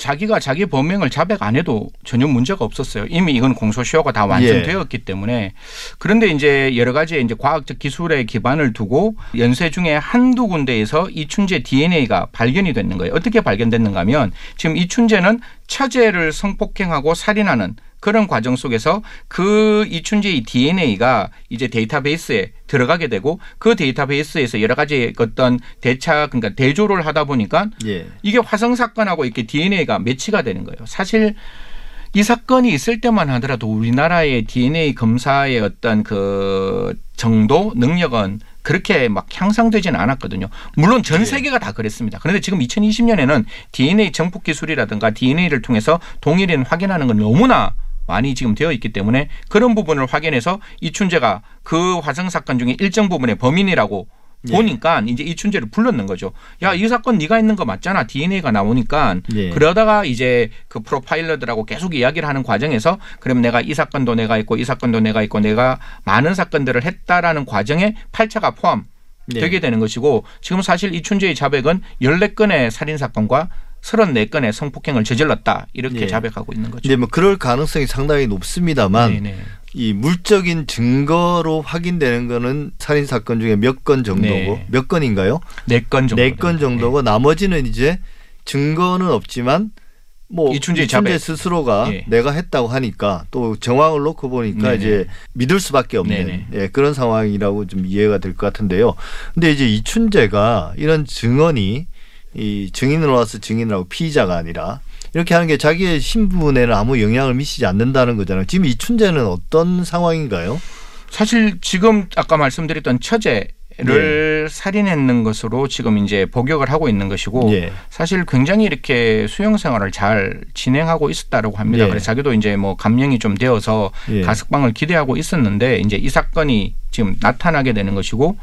자기가 자기 범행을 자백 안 해도 전혀 문제가 없었어요. 이미 이건 공소시효가 다 완성되었기 예. 때문에. 그런데 이제 여러 가지 이제 과학적 기술에 기반을 두고 연쇄 중에 한두 군데에서 이춘재 디엔에이가 발견이 됐는 거예요. 어떻게 발견됐는가 하면, 지금 이춘재는 처제를 성폭행하고 살인하는 그런 과정 속에서 그 이춘재의 디엔에이가 이제 데이터베이스에 들어가게 되고, 그 데이터베이스에서 여러 가지 어떤 대차, 그러니까 대조를 하다 보니까 예. 이게 화성 사건하고 이렇게 디엔에이가 매치가 되는 거예요. 사실 이 사건이 있을 때만 하더라도 우리나라의 디엔에이 검사의 어떤 그 정도 능력은 그렇게 막 향상되지는 않았거든요. 물론 전 세계가 다 그랬습니다. 그런데 지금 이천이십 년에는 디엔에이 정폭 기술이라든가 디엔에이를 통해서 동일인 확인하는 건 너무나 많이 지금 되어 있기 때문에 그런 부분을 확인해서 이춘재가 그 화성 사건 중에 일정 부분의 범인이라고 예. 보니까 이제 이춘재를 불렀는 거죠. 야, 이 사건 네가 있는 거 맞잖아. 디엔에이가 나오니까. 예. 그러다가 이제 그 프로파일러들하고 계속 이야기를 하는 과정에서, 그럼 내가 이 사건도 내가 있고 이 사건도 내가 있고 내가 많은 사건들을 했다라는 과정에 팔 차가 포함되게 예. 되는 것이고, 지금 사실 이춘재의 자백은 열네 건의 살인사건과 서른네 건의 성폭행을 저질렀다 이렇게 예. 자백하고 있는 거죠. 네, 뭐 그럴 가능성이 상당히 높습니다만 네네. 이 물적인 증거로 확인되는 거는 살인 사건 중에 몇 건 정도고 네. 몇 건인가요? 네 건 정도. 네 건 정도고 네. 나머지는 이제 증거는 없지만 뭐 이춘재 스스로가 네. 내가 했다고 하니까, 또 정황을 놓고 보니까 네네. 이제 믿을 수밖에 없는 예, 그런 상황이라고 좀 이해가 될 것 같은데요. 근데 이제 이춘재가 이런 증언이 이 증인으로 와서 증인이라고 피의자가 아니라 이렇게 하는 게 자기의 신분에는 아무 영향을 미치지 않는다는 거잖아요. 지금 이춘재는 어떤 상황인가요? 사실 지금 아까 말씀드렸던 처제를 예. 살인했는 것으로 지금 이제 복역을 하고 있는 것이고 예. 사실 굉장히 이렇게 수용 생활을 잘 진행하고 있었다라고 합니다. 예. 그래서 자기도 이제 뭐 감형이 좀 되어서 예. 가석방을 기대하고 있었는데, 이제 이 사건이 지금 나타나게 되는 것이고,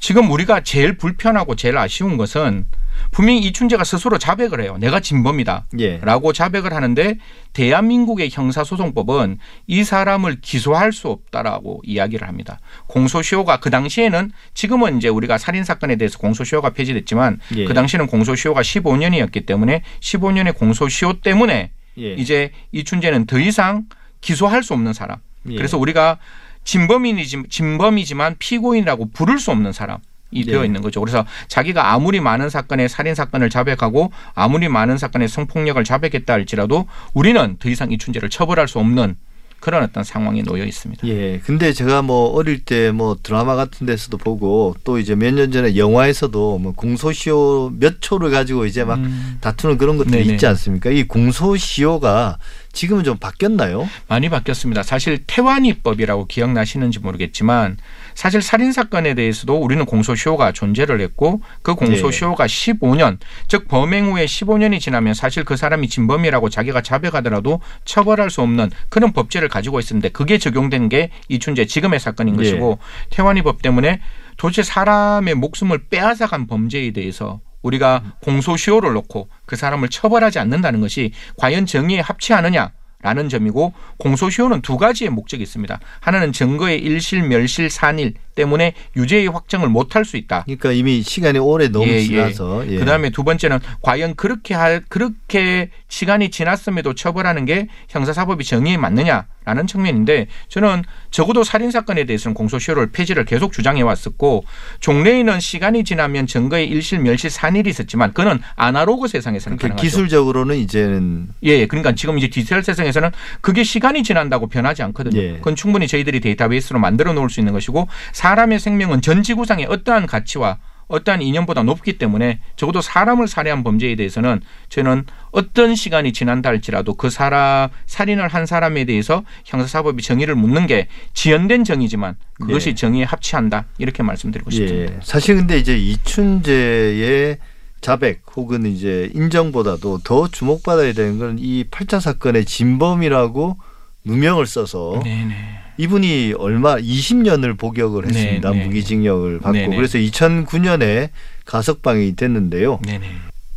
지금 우리가 제일 불편하고 제일 아쉬운 것은 분명히 이춘재가 스스로 자백을 해요. 내가 진범이다 예. 라고 자백을 하는데 대한민국의 형사소송법은 이 사람을 기소할 수 없다라고 이야기를 합니다. 공소시효가 그 당시에는, 지금은 이제 우리가 살인사건에 대해서 공소시효가 폐지됐지만 예. 그 당시에는 공소시효가 십오 년이었기 때문에 십오 년의 공소시효 때문에 예. 이제 이춘재는 더 이상 기소할 수 없는 사람. 예. 그래서 우리가 진범인이지, 진범이지만 피고인이라고 부를 수 없는 사람. 이 되어 네. 있는 거죠. 그래서 자기가 아무리 많은 사건의 살인 사건을 자백하고 아무리 많은 사건의 성폭력을 자백했다 할지라도 우리는 더 이상 이춘재를 처벌할 수 없는 그런 어떤 상황에 놓여 있습니다. 예. 근데 제가 뭐 어릴 때 뭐 드라마 같은 데서도 보고 또 이제 몇 년 전에 영화에서도 뭐 공소시효 몇 초를 가지고 이제 막 음. 다투는 그런 것들이 네네. 있지 않습니까? 이 공소시효가 지금은 좀 바뀌었나요? 많이 바뀌었습니다. 사실 태완이법이라고 기억나시는지 모르겠지만 사실 살인사건에 대해서도 우리는 공소시효가 존재를 했고 그 공소시효가 네. 십오 년, 즉 범행 후에 십오 년이 지나면 사실 그 사람이 진범이라고 자기가 자백하더라도 처벌할 수 없는 그런 법제를 가지고 있었는데 그게 적용된 게 이춘재 지금의 사건인 네. 것이고, 태완이법 때문에 도대체 사람의 목숨을 빼앗아간 범죄에 대해서 우리가 음. 공소시효를 놓고 그 사람을 처벌하지 않는다는 것이 과연 정의에 합치하느냐라는 점이고, 공소시효는 두 가지의 목적이 있습니다. 하나는 증거의 일실, 멸실, 산일 때문에 유죄의 확정을 못할 수 있다. 그러니까 이미 시간이 오래 너무 예, 지나서. 예. 그다음에 두 번째는 과연 그렇게 할, 그렇게 시간이 지났음에도 처벌하는 게 형사사법이 정의에 맞느냐라는 측면인데, 저는 적어도 살인사건에 대해서는 공소시효를 폐지를 계속 주장해왔었고, 종래에는 시간이 지나면 증거의 일실, 멸실, 산일이 있었지만 그거는 아날로그 세상에서는 그러니까 가능하죠. 기술적으로는 이제는. 예, 그러니까 지금 이제 디지털 세상에서는 그게 시간이 지난다고 변하지 않거든요. 예. 그건 충분히 저희들이 데이터베이스로 만들어 놓을 수 있는 것이고, 사람의 생명은 전 지구상의 어떠한 가치와 어떠한 이념보다 높기 때문에 적어도 사람을 살해한 범죄에 대해서는 저는 어떤 시간이 지난다 할지라도 그 사람, 살인을 한 사람에 대해서 형사사법이 정의를 묻는 게 지연된 정의지만 그것이 예. 정의에 합치한다, 이렇게 말씀드리고 싶습니다. 예. 사실 근데 이제 이춘재의 자백 혹은 이제 인정보다도 더 주목받아야 되는 건 이 팔 차 사건의 진범이라고 누명을 써서 네네. 이분이 얼마 이십 년을 복역을 했습니다. 네네. 무기징역을 받고 네네. 그래서 이천구 년에 가석방이 됐는데요. 네네.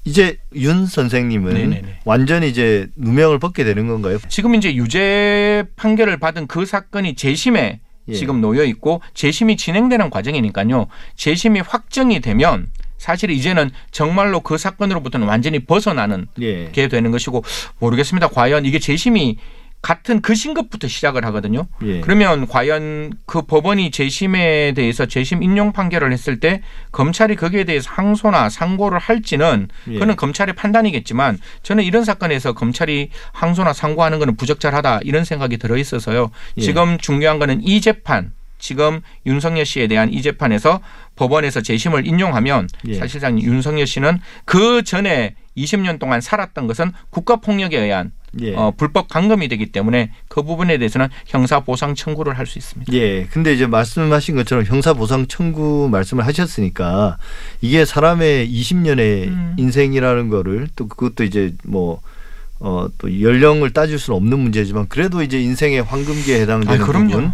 이제 윤 선생님은 네네. 완전히 이제 누명을 벗게 되는 건가요? 지금 이제 유죄 판결을 받은 그 사건이 재심에 예. 지금 놓여 있고 재심이 진행되는 과정이니까요. 재심이 확정이 되면 사실 이제는 정말로 그 사건으로부터는 완전히 벗어나는 예. 게 되는 것이고, 모르겠습니다. 과연 이게 재심이 같은 그 신급부터 시작을 하거든요. 예. 그러면 과연 그 법원이 재심에 대해서 재심 인용 판결을 했을 때 검찰이 거기에 대해서 항소나 상고를 할지는 예. 그건 검찰의 판단이겠지만 저는 이런 사건에서 검찰이 항소나 상고하는 것은 부적절하다 이런 생각이 들어 있어서요. 예. 지금 중요한 거는 이 재판. 지금 윤석열 씨에 대한 이 재판에서 법원에서 재심을 인용하면 예. 사실상 윤석열 씨는 그 전에 이십 년 동안 살았던 것은 국가폭력에 의한 예. 어, 불법 감금이 되기 때문에 그 부분에 대해서는 형사보상 청구를 할 수 있습니다. 예. 근데 이제 말씀하신 것처럼 형사보상 청구 말씀을 하셨으니까 이게 사람의 이십 년의 음. 인생이라는 거를 또 그것도 이제 뭐 어, 또 연령을 따질 수는 없는 문제지만 그래도 이제 인생의 황금기에 해당되는 아, 그럼요. 부분 그럼요.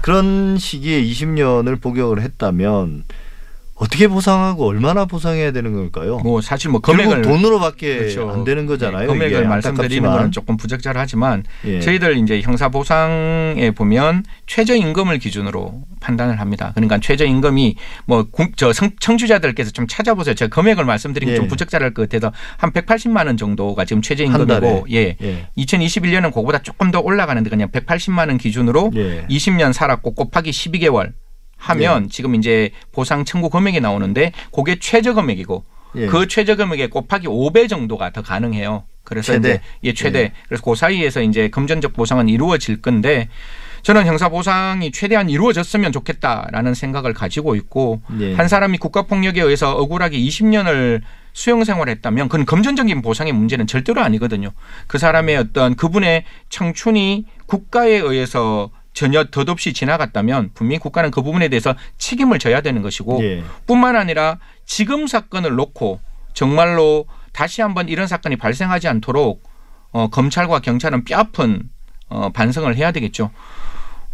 그런 시기에 이십 년을 복역을 했다면 어떻게 보상하고 얼마나 보상해야 되는 걸까요? 뭐 사실 뭐 금액을 돈으로밖에 그렇죠. 안 되는 거잖아요. 네, 금액을 말씀드리는 건 조금 부적절하지만 예. 저희들 이제 형사 보상에 보면 최저 임금을 기준으로 판단을 합니다. 그러니까 최저 임금이 뭐 저 청취자들께서 좀 찾아보세요. 제가 금액을 말씀드리면 예. 좀 부적절할 것 같아서 한 백팔십만 원 정도가 지금 최저 임금이고 예. 예. 이천이십일 년은 그거보다 조금 더 올라가는데 그냥 백팔십만 원 기준으로 예. 이십 년 살았고 곱하기 십이 개월 하면 예. 지금 이제 보상 청구 금액이 나오는데 그게 최저 금액이고 예. 그 최저 금액에 곱하기 오 배 정도가 더 가능해요. 그래서 최대. 이제 예, 최대. 예. 그래서 그 사이에서 이제 금전적 보상은 이루어질 건데 저는 형사 보상이 최대한 이루어졌으면 좋겠다라는 생각을 가지고 있고 예. 한 사람이 국가 폭력에 의해서 억울하게 이십 년을 수용 생활했다면 그건 금전적인 보상의 문제는 절대로 아니거든요. 그 사람의 어떤 그분의 청춘이 국가에 의해서 전혀 덧없이 지나갔다면 분명히 국가는 그 부분에 대해서 책임을 져야 되는 것이고 예. 뿐만 아니라 지금 사건을 놓고 정말로 다시 한번 이런 사건이 발생하지 않도록 어, 검찰과 경찰은 뼈아픈 어, 반성을 해야 되겠죠.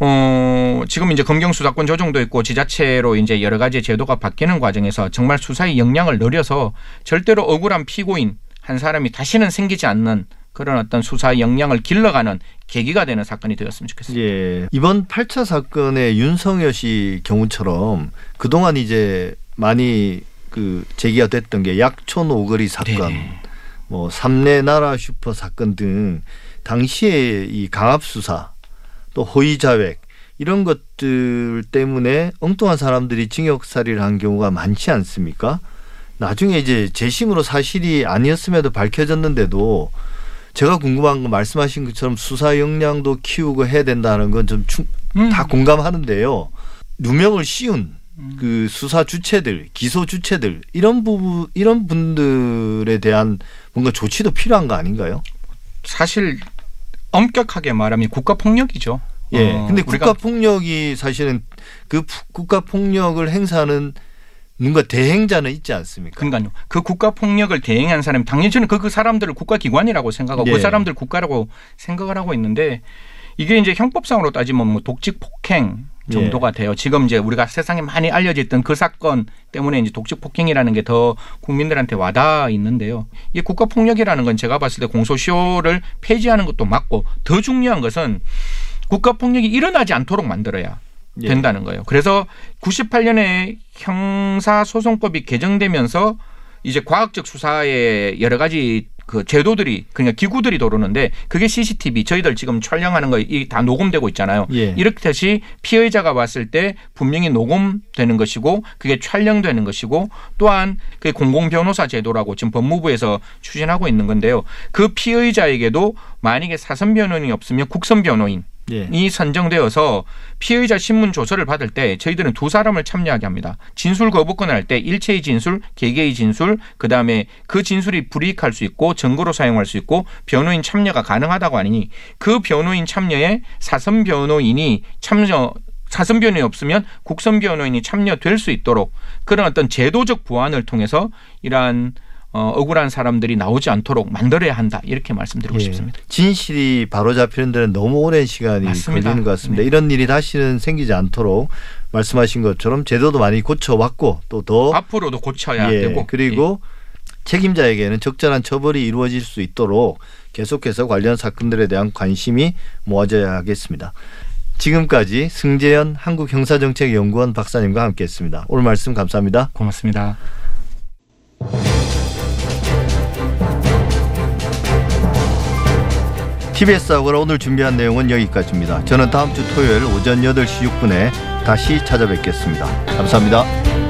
어, 지금 이제 검경 수사권 조정도 있고 지자체로 이제 여러 가지 제도가 바뀌는 과정에서 정말 수사의 역량을 늘려서 절대로 억울한 피고인 한 사람이 다시는 생기지 않는 그런 어떤 수사 역량을 길러가는 계기가 되는 사건이 되었으면 좋겠습니다. 예. 이번 팔 차 사건의 윤석열 씨 경우처럼 그동안 이제 많이 그 제기가 됐던 게 약촌 오거리 사건, 네네. 뭐 삼내 나라 슈퍼 사건 등 당시에 이 강압 수사 또 허위 자백 이런 것들 때문에 엉뚱한 사람들이 징역살이를 한 경우가 많지 않습니까? 나중에 이제 재심으로 사실이 아니었음에도 밝혀졌는데도 제가 궁금한 거 말씀하신 것처럼 수사 역량도 키우고 해야 된다는 건 좀 다 음. 공감하는데요. 누명을 씌운 그 수사 주체들, 기소 주체들 이런 부분 이런 분들에 대한 뭔가 조치도 필요한 거 아닌가요? 사실 엄격하게 말하면 국가 폭력이죠. 예. 어, 근데 국가 폭력이 사실은 그 국가 폭력을 행사하는 뭔가 대행자는 있지 않습니까? 그러니까요. 그 국가 폭력을 대행한 사람이 당연히 저는 그, 그 사람들을 국가기관이라고 생각하고 예. 그 사람들 국가라고 생각을 하고 있는데 이게 이제 형법상으로 따지면 뭐 독직 폭행 정도가 예. 돼요. 지금 이제 우리가 세상에 많이 알려져 있던 그 사건 때문에 이제 독직 폭행이라는 게 더 국민들한테 와닿아 있는데요. 이 국가 폭력이라는 건 제가 봤을 때 공소시효를 폐지하는 것도 맞고 더 중요한 것은 국가 폭력이 일어나지 않도록 만들어야 예. 된다는 거예요. 그래서 구십팔 년에 형사소송법이 개정되면서 이제 과학적 수사의 여러 가지 그 제도들이 그러니까 기구들이 들어오는데 그게 씨씨티비 저희들 지금 촬영하는 거 이 다 녹음되고 있잖아요. 예. 이렇듯이 피해자가 왔을 때 분명히 녹음되는 것이고 그게 촬영되는 것이고 또한 그 공공변호사 제도라고 지금 법무부에서 추진하고 있는 건데요. 그 피해자에게도 만약에 사선 변호인이 없으면 국선 변호인 예. 이 선정되어서 피의자 신문 조서를 받을 때 저희들은 두 사람을 참여하게 합니다. 진술 거부권을 할 때 일체의 진술, 개개의 진술, 그다음에 그 진술이 불이익할 수 있고 증거로 사용할 수 있고 변호인 참여가 가능하다고 하니 그 변호인 참여에 사선 변호인이 참여, 사선 변호인이 없으면 국선 변호인이 참여될 수 있도록 그런 어떤 제도적 보완을 통해서 이러한 어, 억울한 사람들이 나오지 않도록 만들어야 한다. 이렇게 말씀드리고 예. 싶습니다. 진실이 바로잡히는 데는 너무 오랜 시간이 맞습니다. 걸리는 것 같습니다. 네. 이런 일이 다시는 생기지 않도록 말씀하신 것처럼 제도도 많이 고쳐왔고 또 더 앞으로도 고쳐야 예. 되고 그리고 예. 책임자에게는 적절한 처벌이 이루어질 수 있도록 계속해서 관련 사건들에 대한 관심이 모아져야 하겠습니다. 지금까지 승재현 한국형사정책연구원 박사님과 함께했습니다. 오늘 말씀 감사합니다. 고맙습니다. 티비에스 아고라 오늘 준비한 내용은 여기까지입니다. 저는 다음 주 토요일 오전 여덟 시 육 분에 다시 찾아뵙겠습니다. 감사합니다.